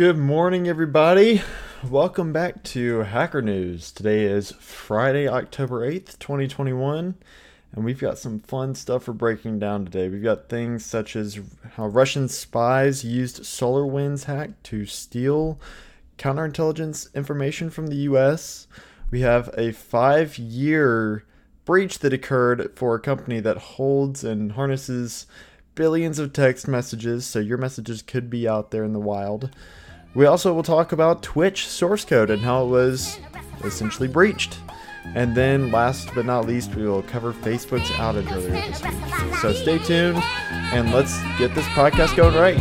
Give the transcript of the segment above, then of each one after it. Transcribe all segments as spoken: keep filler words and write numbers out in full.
Good morning, everybody. Welcome back to Hacker News. Today is Friday, October eighth, twenty twenty-one, and we've got some fun stuff for breaking down today. We've got things such as how Russian spies used SolarWinds hack to steal counterintelligence information from the U S. We have a five-year breach that occurred for a company that holds and harnesses billions of text messages, so your messages could be out there in the wild. We also will talk about Twitch source code and how it was essentially breached. And then last but not least, we will cover Facebook's outage earlier this week. So stay tuned and let's get this podcast going right.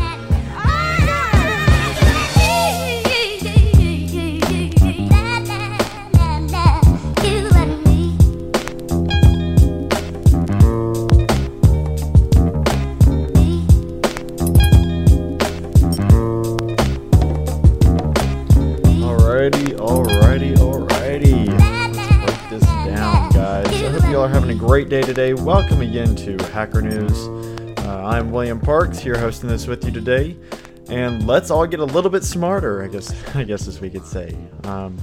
Day today. Welcome again to Hacker News. Uh, I'm William Parks, here hosting this with you today, and let's all get a little bit smarter, I guess, I guess as we could say. Um,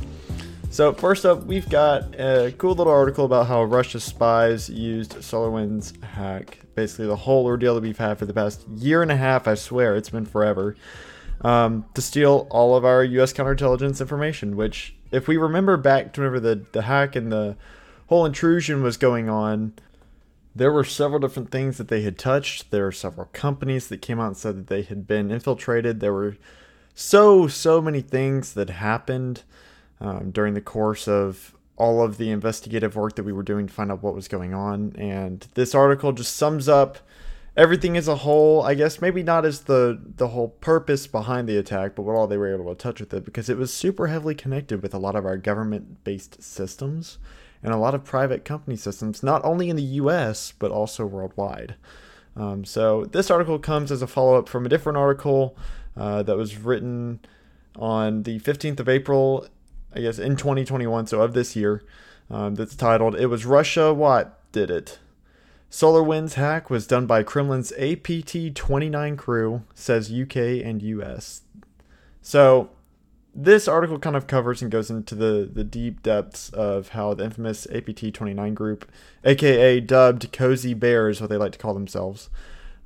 so first up, we've got a cool little article about how Russia's spies used SolarWinds hack. Basically the whole ordeal that we've had for the past year and a half, I swear, it's been forever, um, to steal all of our U S counterintelligence information, which if we remember back to whenever the, the hack and the whole intrusion was going on, there were several different things that they had touched. There were several companies that came out and said that they had been infiltrated. There were so, so many things that happened um, during the course of all of the investigative work that we were doing to find out what was going on. And this article just sums up everything as a whole, I guess, maybe not as the, the whole purpose behind the attack, but what all they were able to touch with it, because it was super heavily connected with a lot of our government-based systems and a lot of private company systems, not only in the U S, but also worldwide. Um, so this article comes as a follow-up from a different article uh, that was written on the fifteenth of April, I guess, in twenty twenty-one, so of this year, um, that's titled, "It Was Russia What Did It? SolarWinds Hack Was Done by Kremlin's A P T twenty-nine Crew, Says U K and U S." So this article kind of covers and goes into the, the deep depths of how the infamous A P T twenty-nine group, aka dubbed Cozy Bears, what they like to call themselves,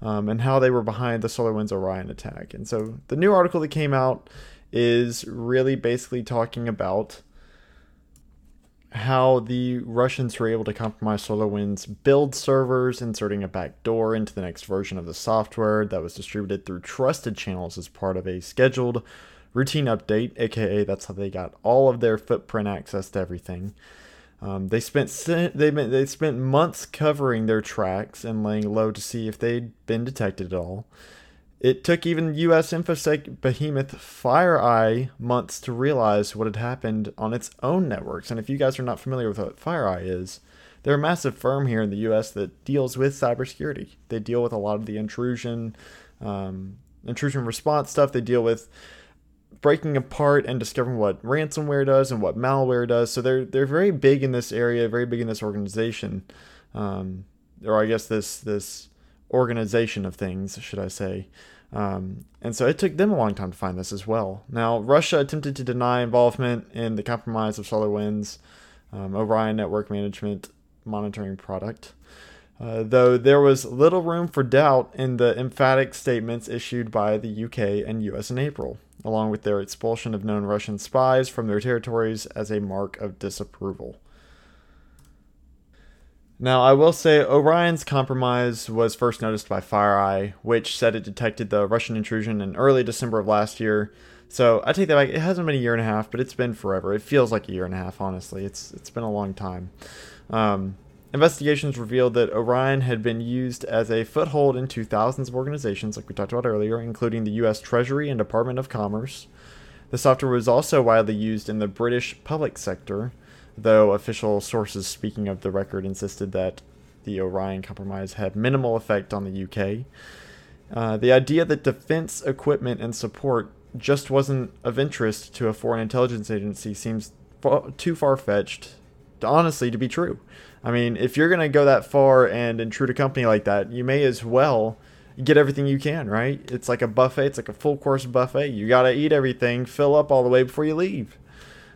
um, and how they were behind the SolarWinds Orion attack. And so the new article that came out is really basically talking about how the Russians were able to compromise SolarWinds build servers, inserting a backdoor into the next version of the software that was distributed through trusted channels as part of a scheduled routine update, aka that's how they got all of their footprint access to everything. Um, they spent they they spent months covering their tracks and laying low to see if they'd been detected at all. It took even U S InfoSec behemoth FireEye months to realize what had happened on its own networks. And if you guys are not familiar with what FireEye is, they're a massive firm here in the U S that deals with cybersecurity. They deal with a lot of the intrusion, um, intrusion response stuff. They deal with breaking apart and discovering what ransomware does and what malware does. So they're they're very big in this area, very big in this organization, um, or I guess this this organization of things, should I say. Um, and so it took them a long time to find this as well. Now, Russia attempted to deny involvement in the compromise of SolarWinds um, Orion network management monitoring product, Uh, though there was little room for doubt in the emphatic statements issued by the U K and U S in April, along with their expulsion of known Russian spies from their territories as a mark of disapproval. Now, I will say Orion's compromise was first noticed by FireEye, which said it detected the Russian intrusion in early December of last year. So I take that back. It hasn't been a year and a half, but it's been forever. It feels like a year and a half, honestly. It's It's been a long time. Um... Investigations revealed that Orion had been used as a foothold into thousands of organizations, like we talked about earlier, including the U S Treasury and Department of Commerce. The software was also widely used in the British public sector, though official sources speaking of the record insisted that the Orion compromise had minimal effect on the U K. Uh, the idea that defense equipment and support just wasn't of interest to a foreign intelligence agency seems far- too far-fetched, honestly, to be true. I mean, if you're going to go that far and intrude a company like that, you may as well you get everything you can, right? It's like a buffet. It's like a full course buffet. You got to eat everything, fill up all the way before you leave.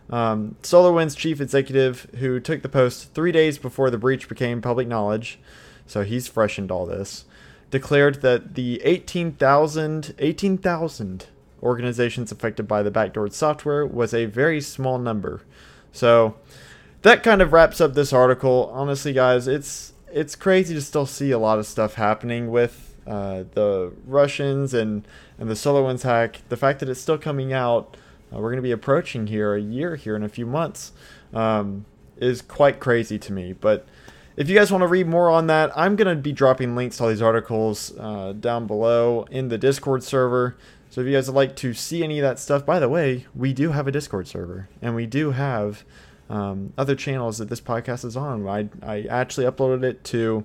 Um, SolarWinds chief executive, who took the post three days before the breach became public knowledge, so he's freshened all this, declared that the eighteen thousand organizations affected by the backdoored software was a very small number. So that kind of wraps up this article. Honestly, guys, it's it's crazy to still see a lot of stuff happening with uh, the Russians and, and the SolarWinds hack. The fact that it's still coming out, uh, we're going to be approaching here a year here in a few months, um, is quite crazy to me. But if you guys want to read more on that, I'm going to be dropping links to all these articles uh, down below in the Discord server. So if you guys would like to see any of that stuff, by the way, we do have a Discord server, and we do have um, other channels that this podcast is on. I, I actually uploaded it to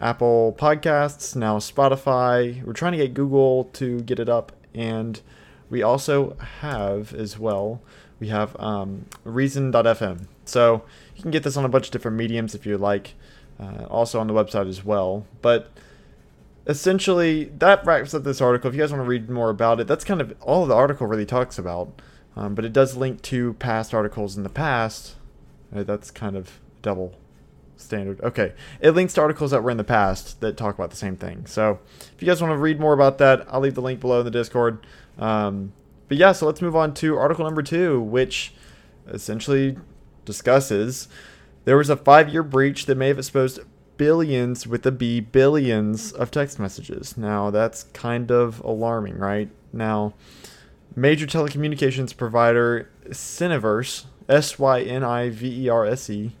Apple Podcasts, now Spotify. We're trying to get Google to get it up, and we also have as well, we have um, Reason dot f m. So you can get this on a bunch of different mediums if you like, uh, also on the website as well. But essentially, that wraps up this article. If you guys want to read more about it, that's kind of all the article really talks about. Um, but it does link to past articles in the past. Uh, that's kind of double standard. Okay, it links to articles that were in the past that talk about the same thing. So if you guys want to read more about that, I'll leave the link below in the Discord. Um, but yeah, so let's move on to article number two, which essentially discusses there was a five-year breach that may have exposed billions with a B billions of text messages. Now that's kind of alarming, right? Now, major telecommunications provider Syniverse, S Y N I V E R S E,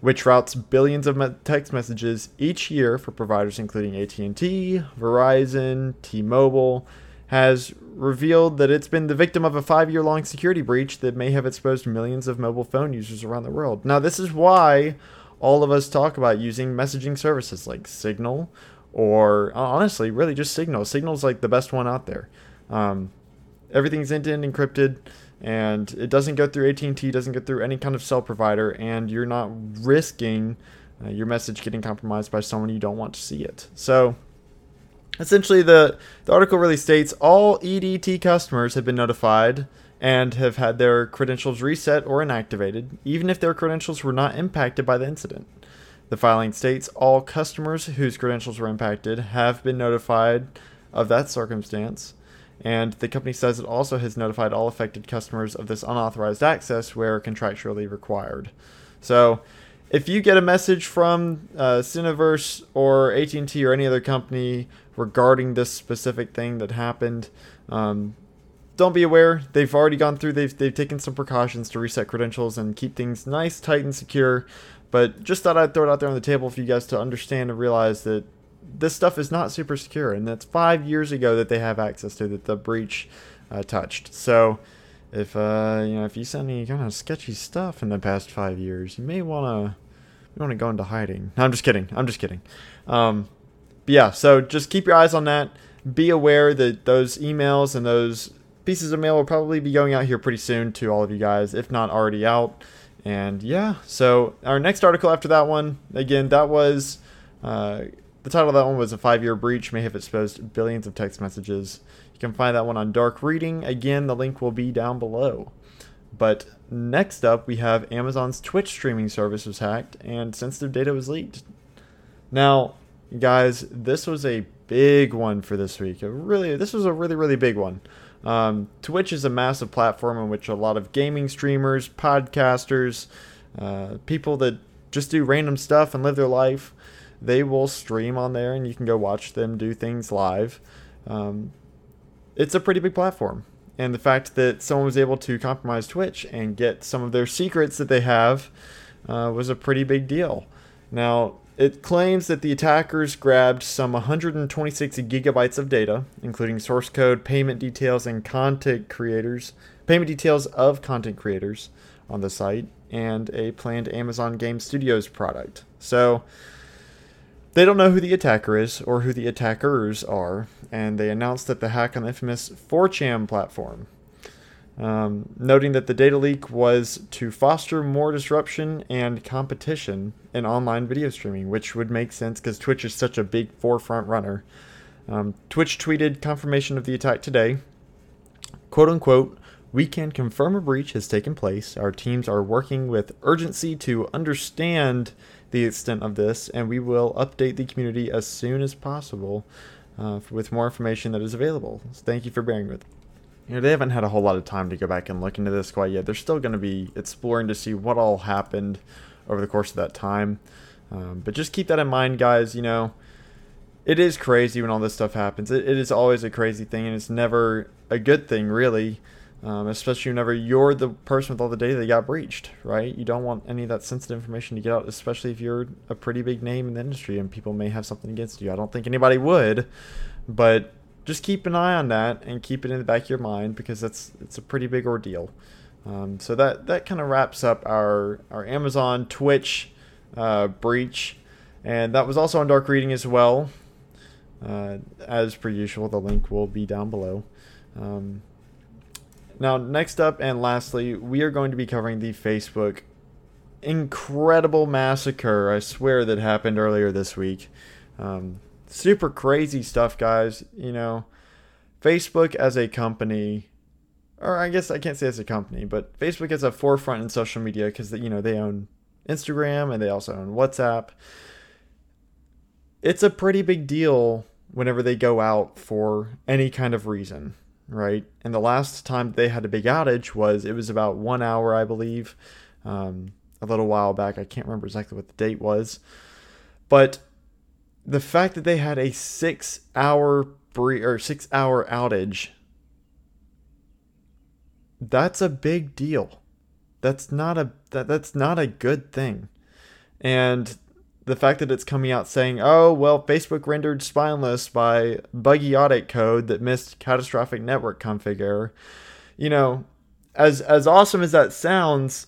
which routes billions of me- text messages each year for providers including A T and T, Verizon, T-Mobile, has revealed that it's been the victim of a five-year-long security breach that may have exposed millions of mobile phone users around the world. Now, this is why all of us talk about using messaging services like Signal, or honestly, really just Signal. Signal's like the best one out there. Um, everything's end-to-end encrypted, and it doesn't go through A T and T, doesn't go through any kind of cell provider, and you're not risking uh, your message getting compromised by someone you don't want to see it. So essentially, the, the article really states all E D T customers have been notified and have had their credentials reset or inactivated, even if their credentials were not impacted by the incident. The filing states all customers whose credentials were impacted have been notified of that circumstance, and the company says it also has notified all affected customers of this unauthorized access where contractually required. So if you get a message from uh, Syniverse or A T and T or any other company regarding this specific thing that happened, um, don't be aware. They've already gone through. They've they've taken some precautions to reset credentials and keep things nice, tight, and secure. But just thought I'd throw it out there on the table for you guys to understand and realize that this stuff is not super secure. And that's five years ago that they have access to that the breach uh, touched. So if uh, you know if you send any kind of sketchy stuff in the past five years, you may wanna you wanna go into hiding. No, I'm just kidding. I'm just kidding. Um, but yeah. So just keep your eyes on that. Be aware that those emails and those pieces of mail will probably be going out here pretty soon to all of you guys, if not already out. And yeah, so our next article after that one, again, that was, uh, the title of that one was A Five-Year Breach May Have Exposed Billions of Text Messages. You can find that one on Dark Reading. Again, the link will be down below. But next up, we have Amazon's Twitch streaming service was hacked and sensitive data was leaked. Now, guys, this was a big one for this week. It really, this was a really, really big one. Um, Twitch is a massive platform in which a lot of gaming streamers, podcasters, uh, people that just do random stuff and live their life, they will stream on there and you can go watch them do things live. Um, it's a pretty big platform. And the fact that someone was able to compromise Twitch and get some of their secrets that they have uh, was a pretty big deal. Now, it claims that the attackers grabbed some one hundred twenty-six gigabytes of data, including source code, payment details, and content creators, payment details of content creators on the site, and a planned Amazon Game Studios product. So they don't know who the attacker is or who the attackers are, and they announced that the hack on the infamous four chan platform, um, noting that the data leak was to foster more disruption and competition in online video streaming, which would make sense because Twitch is such a big forefront runner. Um, Twitch tweeted confirmation of the attack today. Quote unquote, "We can confirm a breach has taken place. Our teams are working with urgency to understand the extent of this, and we will update the community as soon as possible uh, with more information that is available. So thank you for bearing with." You know, they haven't had a whole lot of time to go back and look into this quite yet. They're still going to be exploring to see what all happened over the course of that time. Um, but just keep that in mind, guys. You know, it is crazy when all this stuff happens. It, it is always a crazy thing, and it's never a good thing, really. Um, especially whenever you're the person with all the data that got breached, right? You don't want any of that sensitive information to get out, especially if you're a pretty big name in the industry and people may have something against you. I don't think anybody would, but just keep an eye on that and keep it in the back of your mind, because that's it's a pretty big ordeal. Um, so that that kind of wraps up our, our Amazon Twitch uh, breach. And that was also on Dark Reading as well. Uh, as per usual, the link will be down below. Um, Now, next up and lastly, we are going to be covering the Facebook incredible massacre, I swear, that happened earlier this week. Um, super crazy stuff, guys. You know, Facebook as a company, or I guess I can't say as a company, but Facebook is a forefront in social media because, you know, they own Instagram and they also own WhatsApp. It's a pretty big deal whenever they go out for any kind of reason. Right, and the last time they had a big outage was it was about one hour, I believe, um, a little while back. I can't remember exactly what the date was, but the fact that they had a six-hour bre- or six-hour outage, that's a big deal. That's not a that, that's not a good thing, and the fact that it's coming out saying, oh, well, Facebook rendered spineless by buggy audit code that missed catastrophic network config error. You know, as as awesome as that sounds,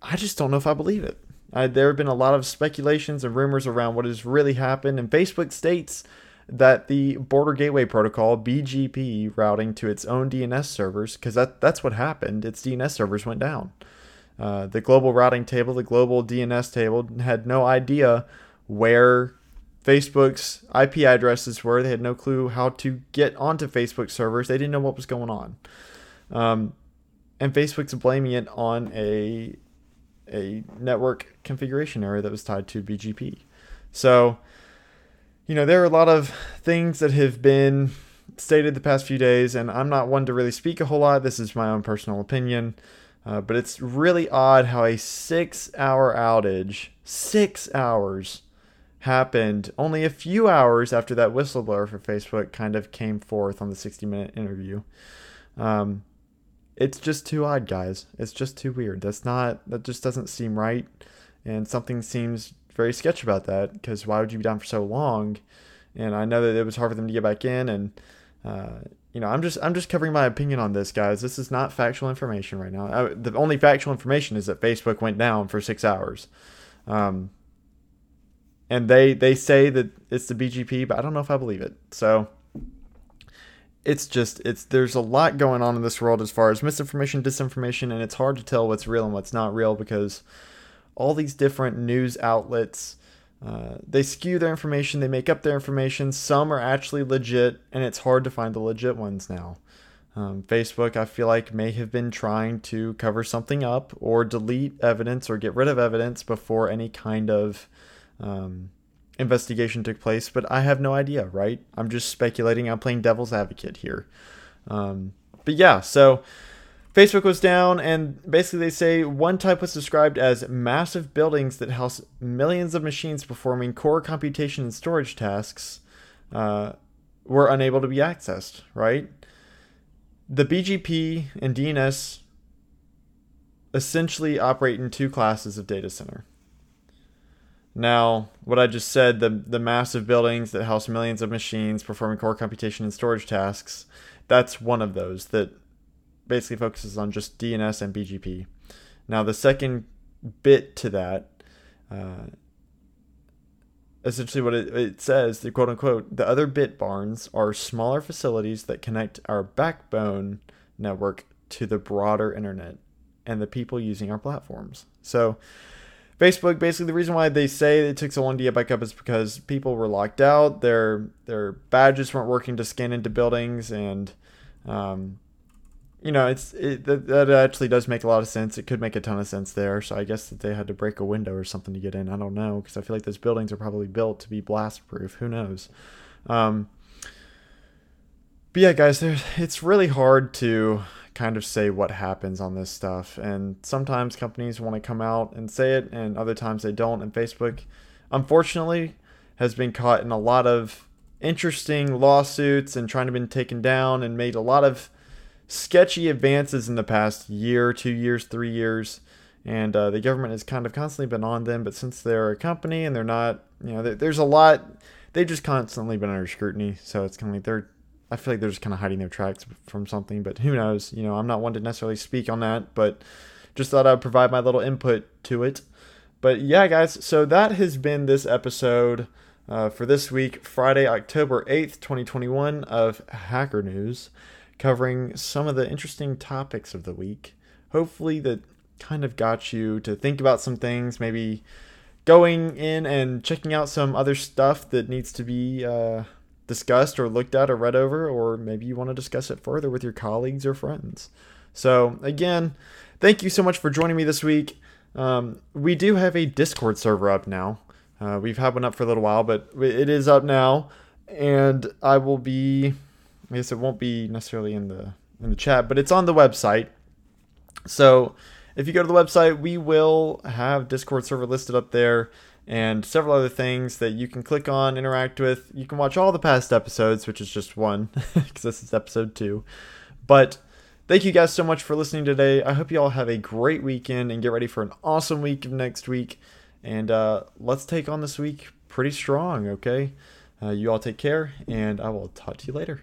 I just don't know if I believe it. I, there have been a lot of speculations and rumors around what has really happened. And Facebook states that the Border Gateway Protocol, B G P, routing to its own D N S servers, because that, that's what happened. Its D N S servers went down. Uh, the global routing table, the global D N S table, had no idea where Facebook's I P addresses were. They had no clue how to get onto Facebook servers. They didn't know what was going on. Um, and Facebook's blaming it on a a network configuration error that was tied to B G P. So, you know, there are a lot of things that have been stated the past few days, and I'm not one to really speak a whole lot. This is my own personal opinion. Uh, but it's really odd how a six-hour outage, six hours, happened only a few hours after that whistleblower for Facebook kind of came forth on the sixty-minute interview. Um, it's just too odd, guys. It's just too weird. That's not. That just doesn't seem right, and something seems very sketchy about that. Because why would you be down for so long? And I know that it was hard for them to get back in, and. Uh, You know, I'm just I'm just covering my opinion on this, guys. This is not factual information right now. I, the only factual information is that Facebook went down for six hours, um, and they they say that it's the B G P, but I don't know if I believe it. So it's just it's there's a lot going on in this world as far as misinformation, disinformation, and it's hard to tell what's real and what's not real because all these different news outlets. Uh, they skew their information, they make up their information, some are actually legit, and it's hard to find the legit ones now. Um, Facebook, I feel like, may have been trying to cover something up or delete evidence or get rid of evidence before any kind of um, investigation took place, but I have no idea, right? I'm just speculating, I'm playing devil's advocate here. Um, but yeah, so... Facebook was down, and basically they say one type was described as massive buildings that house millions of machines performing core computation and storage tasks uh, were unable to be accessed, right? The B G P and D N S essentially operate in two classes of data center. Now, what I just said, the, the massive buildings that house millions of machines performing core computation and storage tasks, that's one of those that basically focuses on just D N S and B G P. Now the second bit to that, uh, essentially what it, it says, the quote unquote, the other bit barns are smaller facilities that connect our backbone network to the broader internet and the people using our platforms. So Facebook, basically the reason why they say it took so long to get back up is because people were locked out. Their their badges weren't working to scan into buildings, and um, you know, it's it, that, that actually does make a lot of sense. It could make a ton of sense there. So I guess that they had to break a window or something to get in. I don't know, because I feel like those buildings are probably built to be blast proof. Who knows? Um, but yeah, guys, there's, it's really hard to kind of say what happens on this stuff, and sometimes companies want to come out and say it, and other times they don't. And Facebook, unfortunately, has been caught in a lot of interesting lawsuits and trying to be taken down, and made a lot of sketchy advances in the past year, two years, three years, and uh, the government has kind of constantly been on them. But since they're a company and they're not, you know, there's a lot. They've just constantly been under scrutiny, so it's kind of like they're. I feel like they're just kind of hiding their tracks from something, but who knows? You know, I'm not one to necessarily speak on that, but just thought I would provide my little input to it. But yeah, guys, so that has been this episode uh, for this week, Friday, October eighth, twenty twenty-one, of Hacker News, covering some of the interesting topics of the week. Hopefully that kind of got you to think about some things, maybe going in and checking out some other stuff that needs to be Uh, discussed or looked at or read over, or maybe you want to discuss it further with your colleagues or friends. So again, thank you so much for joining me this week. Um, we do have a Discord server up now. Uh, we've had one up for a little while, but it is up now, and I will be, I guess it won't be necessarily in the in the chat, but it's on the website. So if you go to the website, we will have Discord server listed up there, and several other things that you can click on, interact with. You can watch all the past episodes, which is just one, because this is episode two. But thank you guys so much for listening today. I hope you all have a great weekend, and get ready for an awesome week of next week. And uh, let's take on this week pretty strong, okay? Uh, you all take care, and I will talk to you later.